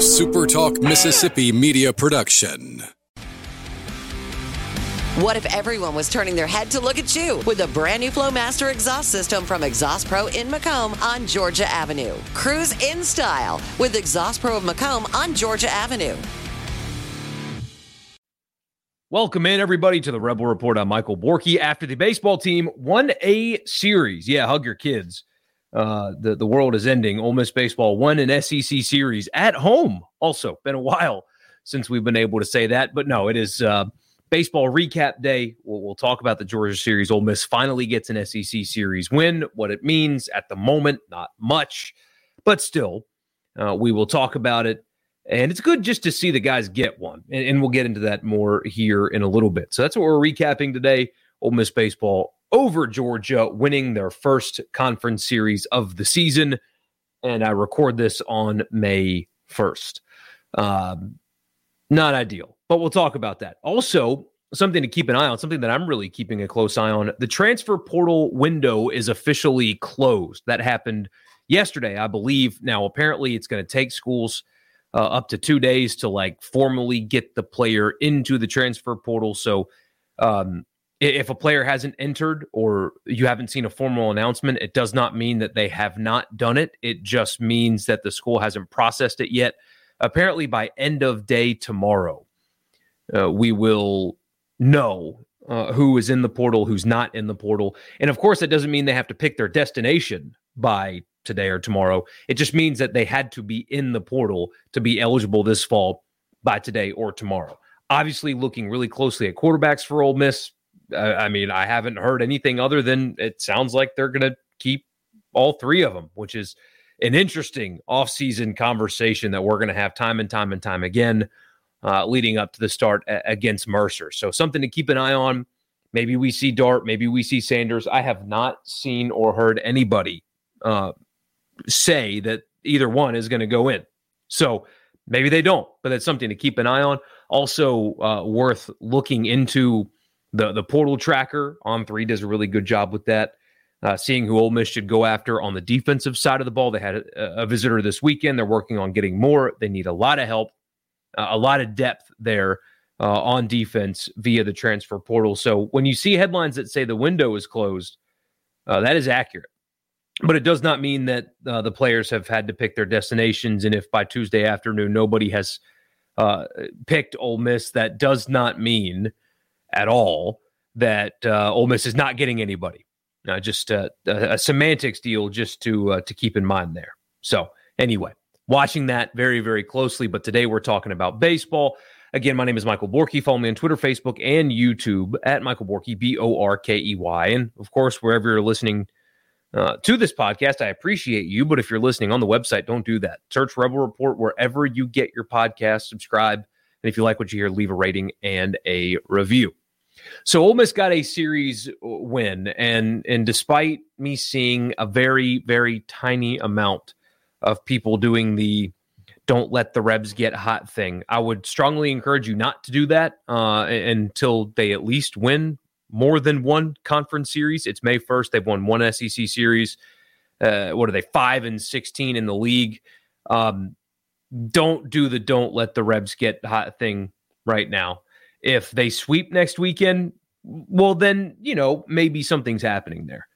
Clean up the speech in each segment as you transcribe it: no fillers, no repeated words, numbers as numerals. SuperTalk Mississippi Media Production. What if everyone was turning their head to look at you with a brand new Flowmaster exhaust system from Exhaust Pro in Macomb on Georgia Avenue? Cruise in style with Exhaust Pro of Macomb on Georgia Avenue. Welcome in, everybody, to the Rebel Report. I'm Michael Borkey. After the baseball team won a series. Yeah, hug your kids. The world is ending. Ole Miss baseball won an SEC series at home. Also, been a while since we've been able to say that. But no, it is... baseball recap day. We'll talk about the Georgia series. Ole Miss finally gets an SEC series win, what it means at the moment, not much, but still, we will talk about it. And it's good just to see the guys get one. And we'll get into that more here in a little bit. So that's what we're recapping today. Ole Miss baseball over Georgia, winning their first conference series of the season. And I record this on May 1st. Not ideal. But we'll talk about that. Also, something to keep an eye on, something that I'm really keeping a close eye on, the transfer portal window is officially closed. That happened yesterday, I believe. Now, apparently, it's going to take schools up to 2 days to like formally get the player into the transfer portal. So if a player hasn't entered or you haven't seen a formal announcement, it does not mean that they have not done it. It just means that the school hasn't processed it yet. Apparently, by end of day tomorrow, we will know who is in the portal, who's not in the portal. And of course, that doesn't mean they have to pick their destination by today or tomorrow. It just means that they had to be in the portal to be eligible this fall by today or tomorrow. Obviously, looking really closely at quarterbacks for Ole Miss. I mean, I haven't heard anything other than it sounds like they're going to keep all three of them, which is an interesting offseason conversation that we're going to have time and time and time again. Leading up to the start against Mercer. So something to keep an eye on. Maybe we see Dart. Maybe we see Sanders. I have not seen or heard anybody say that either one is going to go in. So maybe they don't, but that's something to keep an eye on. Also worth looking into the portal tracker. On3 does a really good job with that. Seeing who Ole Miss should go after on the defensive side of the ball. They had a visitor this weekend. They're working on getting more. They need a lot of help. A lot of depth there on defense via the transfer portal. So when you see headlines that say the window is closed, that is accurate. But it does not mean that the players have had to pick their destinations. And if by Tuesday afternoon nobody has picked Ole Miss, that does not mean at all that Ole Miss is not getting anybody. Just a semantics deal just to keep in mind there. So anyway. Watching that very, very closely. But today we're talking about baseball. Again, my name is Michael Borkey. Follow me on Twitter, Facebook, and YouTube at Michael Borkey, B-O-R-K-E-Y. And, of course, wherever you're listening to this podcast, I appreciate you. But if you're listening on the website, don't do that. Search Rebel Report wherever you get your podcast. Subscribe. And if you like what you hear, leave a rating and a review. So Ole Miss got a series win. And despite me seeing a very, very tiny amount of people doing the don't let the Rebs get hot thing, I would strongly encourage you not to do that until they at least win more than one conference series. It's May 1st. They've won one SEC series. What are they, 5-16 in the league? Don't do the don't let the Rebs get hot thing right now. If they sweep next weekend, well, then, you know, maybe something's happening there.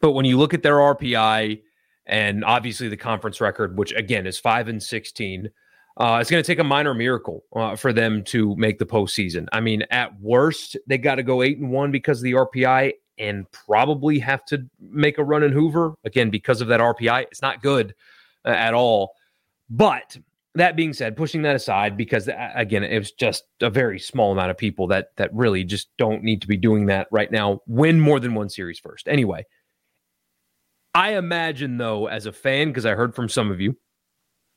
But when you look at their RPI, and obviously the conference record, which again is 5-16, it's going to take a minor miracle for them to make the postseason. I mean, at worst, they got to go 8-1 because of the RPI and probably have to make a run in Hoover. Again, because of that RPI, it's not good at all. But that being said, pushing that aside, because again, it was just a very small amount of people that really just don't need to be doing that right now. Win more than one series first. Anyway, I imagine, though, as a fan, because I heard from some of you,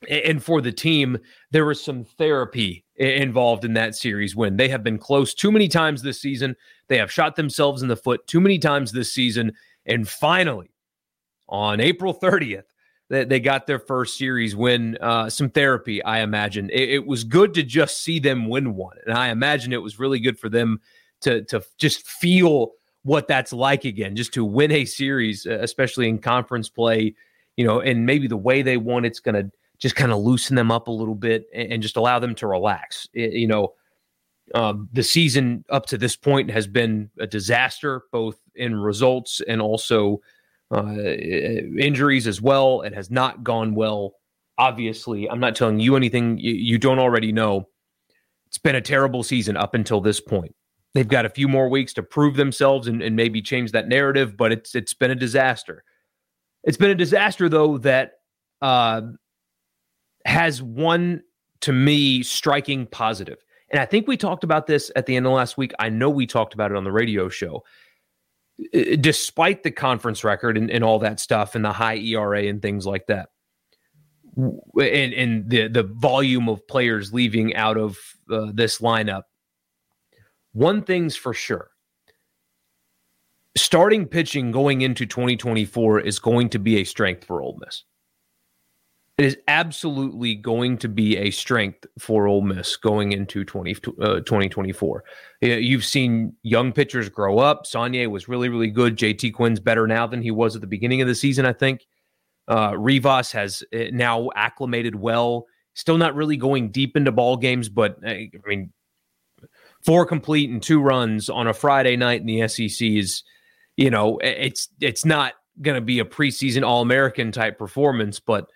and for the team, there was some therapy involved in that series win. They have been close too many times this season. They have shot themselves in the foot too many times this season. And finally, on April 30th, they got their first series win. Some therapy, I imagine. It was good to just see them win one. And I imagine it was really good for them to just feel what that's like again, just to win a series, especially in conference play, you know, and maybe the way they won, it's going to just kind of loosen them up a little bit and just allow them to relax. The season up to this point has been a disaster, both in results and also injuries as well. It has not gone well. Obviously, I'm not telling you anything you don't already know. It's been a terrible season up until this point. They've got a few more weeks to prove themselves and maybe change that narrative, but it's been a disaster. It's been a disaster, though, that has one, to me, striking positive. And I think we talked about this at the end of last week. I know we talked about it on the radio show. Despite the conference record and all that stuff and the high ERA and things like that, and the volume of players leaving out of this lineup, one thing's for sure. Starting pitching going into 2024 is going to be a strength for Ole Miss. It is absolutely going to be a strength for Ole Miss going into 2024. You've seen young pitchers grow up. Sonnier was really, really good. JT Quinn's better now than he was at the beginning of the season, I think. Rivas has now acclimated well. Still not really going deep into ball games, but, I mean, 4 complete and 2 runs on a Friday night in the SEC is, it's not going to be a preseason All-American type performance, but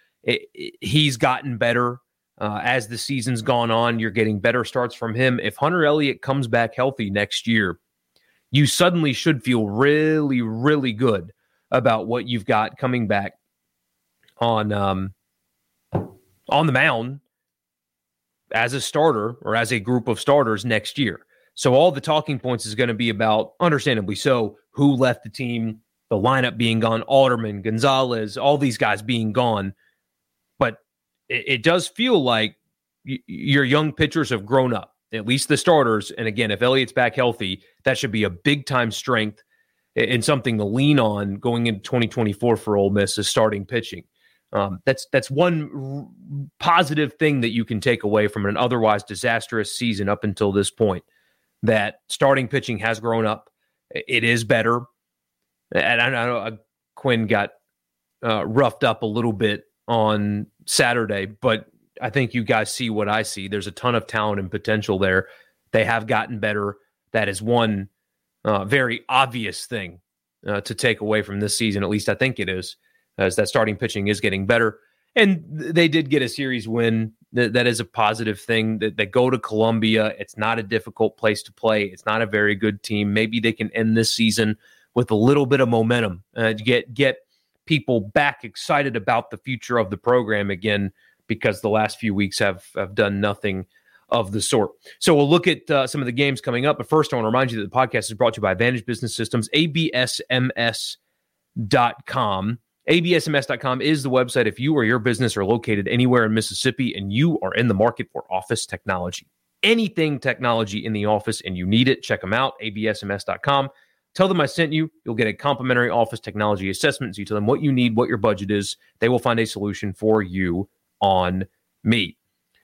he's gotten better as the season's gone on. You're getting better starts from him. If Hunter Elliott comes back healthy next year, you suddenly should feel really, really good about what you've got coming back on the mound as a starter or as a group of starters next year. So all the talking points is going to be about, understandably so, who left the team, the lineup being gone, Alderman, Gonzalez, all these guys being gone. It does feel like your young pitchers have grown up, at least the starters. And again, if Elliott's back healthy, that should be a big-time strength and something to lean on going into 2024 for Ole Miss is starting pitching. That's one positive thing that you can take away from an otherwise disastrous season up until this point, that starting pitching has grown up. It is better. And I know Quinn got roughed up a little bit on Saturday, but I think you guys see what I see. There's a ton of talent and potential there. They have gotten better. That is one very obvious thing to take away from this season, at least I think it is, as that starting pitching is getting better. And they did get a series win. That is a positive thing. They go to Columbia. It's not a difficult place to play. It's not a very good team. Maybe they can end this season with a little bit of momentum, get people back excited about the future of the program again, because the last few weeks have done nothing of the sort. So we'll look at some of the games coming up. But first, I want to remind you that the podcast is brought to you by Advantage Business Systems, absms.com. absms.com is the website if you or your business are located anywhere in Mississippi and you are in the market for office technology. Anything technology in the office and you need it, check them out, absms.com. Tell them I sent you. You'll get a complimentary office technology assessment. So you tell them what you need, what your budget is. They will find a solution for you on me.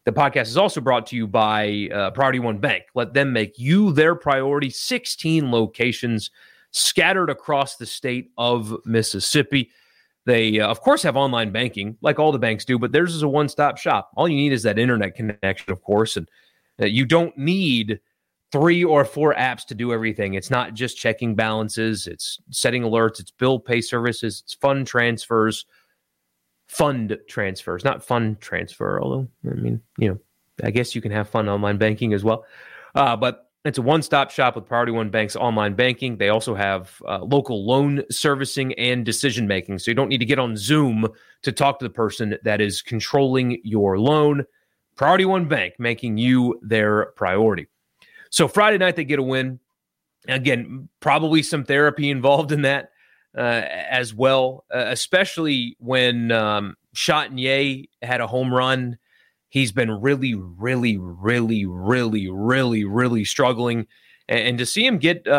The podcast is also brought to you by Priority One Bank. Let them make you their priority. 16 locations scattered across the state of Mississippi. They, of course, have online banking like all the banks do, but theirs is a one-stop shop. All you need is that internet connection, of course, and you don't need 3 or 4 apps to do everything. It's not just checking balances. It's setting alerts. It's bill pay services. It's fund transfers, not fund transfer. Although, I mean, I guess you can have fun online banking as well. But it's a one-stop shop with Priority One Bank's online banking. They also have local loan servicing and decision-making. So you don't need to get on Zoom to talk to the person that is controlling your loan. Priority One Bank, making you their priority. So Friday night, they get a win. Again, probably some therapy involved in that as well, especially when Chatagnier had a home run. He's been really struggling. And to see him get, he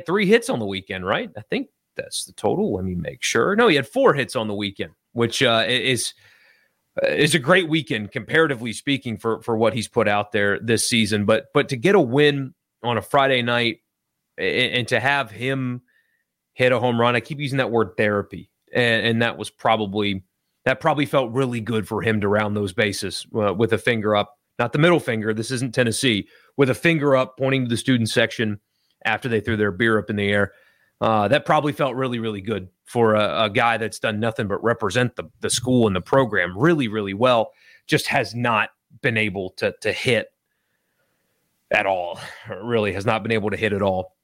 had 3 hits on the weekend, right? I think that's the total. Let me make sure. No, he had 4 hits on the weekend, which is... It's a great weekend, comparatively speaking, for what he's put out there this season. But to get a win on a Friday night and to have him hit a home run, I keep using that word therapy, and that was probably that probably felt really good for him to round those bases with a finger up. Not the middle finger. This isn't Tennessee. With a finger up pointing to the student section after they threw their beer up in the air. That probably felt really, really good for a guy that's done nothing but represent the school and the program really, really well. Just has not been able to hit at all. Really has not been able to hit at all.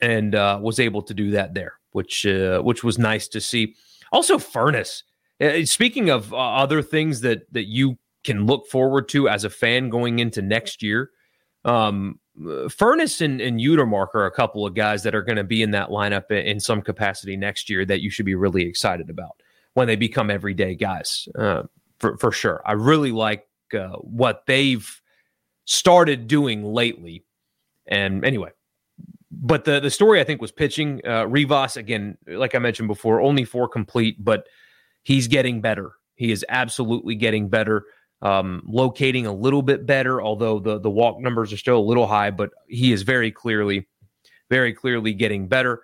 And was able to do that there, which was nice to see. Also, Furnace. Speaking of other things that you can look forward to as a fan going into next year, Furnace and Utermark are a couple of guys that are going to be in that lineup in some capacity next year that you should be really excited about when they become everyday guys, for sure. I really like what they've started doing lately. And anyway, but the story I think was pitching. Rivas, again, like I mentioned before, only four complete, but he's getting better. He is absolutely getting better. Locating a little bit better, although the walk numbers are still a little high, but he is very clearly getting better.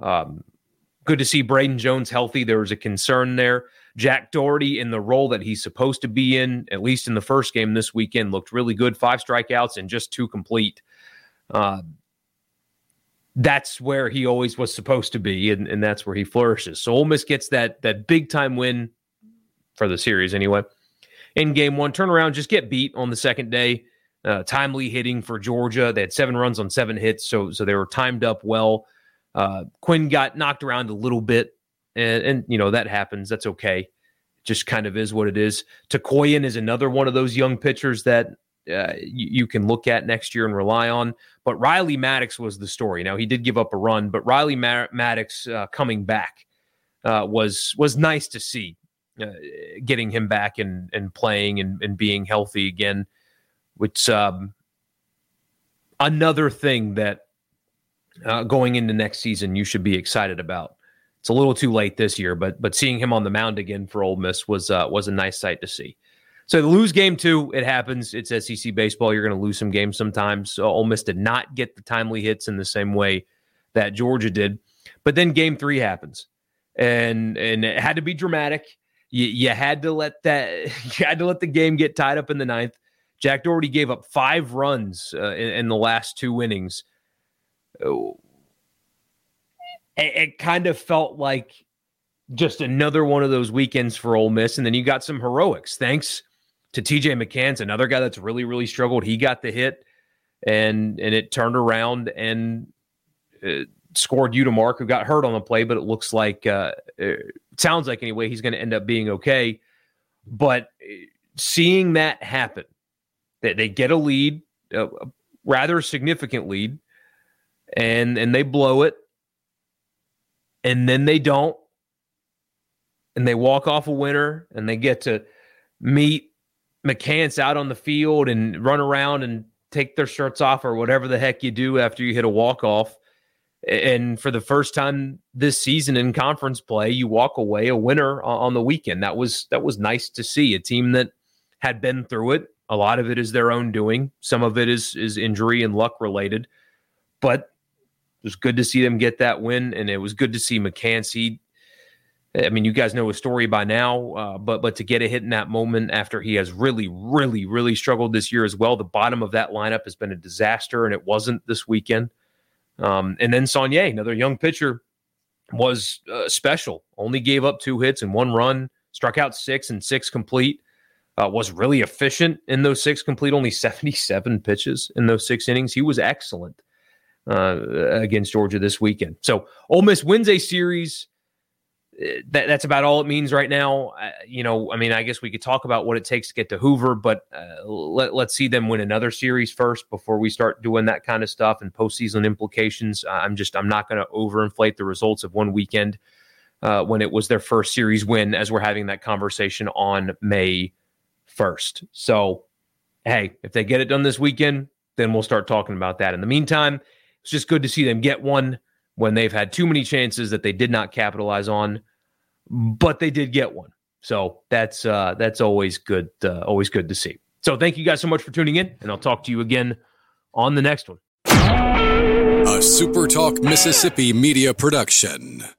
Good to see Braden Jones healthy. There was a concern there. Jack Doherty in the role that he's supposed to be in, at least in the first game this weekend, looked really good. 5 strikeouts and just 2 complete. That's where he always was supposed to be, and that's where he flourishes. So Ole Miss gets that big-time win for the series anyway. In game one, turnaround, just get beat on the second day. Timely hitting for Georgia. They had 7 runs on 7 hits, so they were timed up well. Quinn got knocked around a little bit, and you know, that happens. That's okay. It just kind of is what it is. Takoyan is another one of those young pitchers that you can look at next year and rely on. But Riley Maddox was the story. Now, he did give up a run, but Riley Maddox coming back was nice to see. Getting him back and playing and being healthy again, which another thing that going into next season you should be excited about. It's a little too late this year, but seeing him on the mound again for Ole Miss was a nice sight to see. So they lose game 2. It happens. It's SEC baseball. You're going to lose some games sometimes. So Ole Miss did not get the timely hits in the same way that Georgia did. But then game 3 happens, and it had to be dramatic. You had to let the game get tied up in the 9th. Jack Doherty gave up 5 runs in the last 2 innings. It kind of felt like just another one of those weekends for Ole Miss, and then you got some heroics. Thanks to T.J. McCann's, another guy that's really, really struggled. He got the hit, and it turned around and scored Utermark, who got hurt on the play, but it looks like sounds like anyway he's going to end up being okay. But seeing that happen, they get a lead, a rather significant lead, and they blow it, and then they don't, and they walk off a winner, and they get to meet McCants out on the field and run around and take their shirts off or whatever the heck you do after you hit a walk-off. And for the first time this season in conference play, you walk away a winner on the weekend. That was nice to see. A team that had been through it. A lot of it is their own doing. Some of it is injury and luck related. But it was good to see them get that win, and it was good to see McCancy. I mean, you guys know his story by now, but to get a hit in that moment after he has really, really, really struggled this year as well. The bottom of that lineup has been a disaster, and it wasn't this weekend. And then Sonnier, another young pitcher, was special. Only gave up 2 hits and 1 run, struck out 6 and 6 complete, was really efficient in those 6 complete, only 77 pitches in those 6 innings. He was excellent against Georgia this weekend. So Ole Miss wins a series. That's about all it means right now. I guess we could talk about what it takes to get to Hoover, but let's see them win another series first before we start doing that kind of stuff and postseason implications. I'm not going to overinflate the results of one weekend when it was their first series win, as we're having that conversation on May 1st. So, hey, if they get it done this weekend, then we'll start talking about that. In the meantime, it's just good to see them get one when they've had too many chances that they did not capitalize on, but they did get one. So that's always good to see. So thank you guys so much for tuning in, and I'll talk to you again on the next one. A Super Talk Mississippi media production.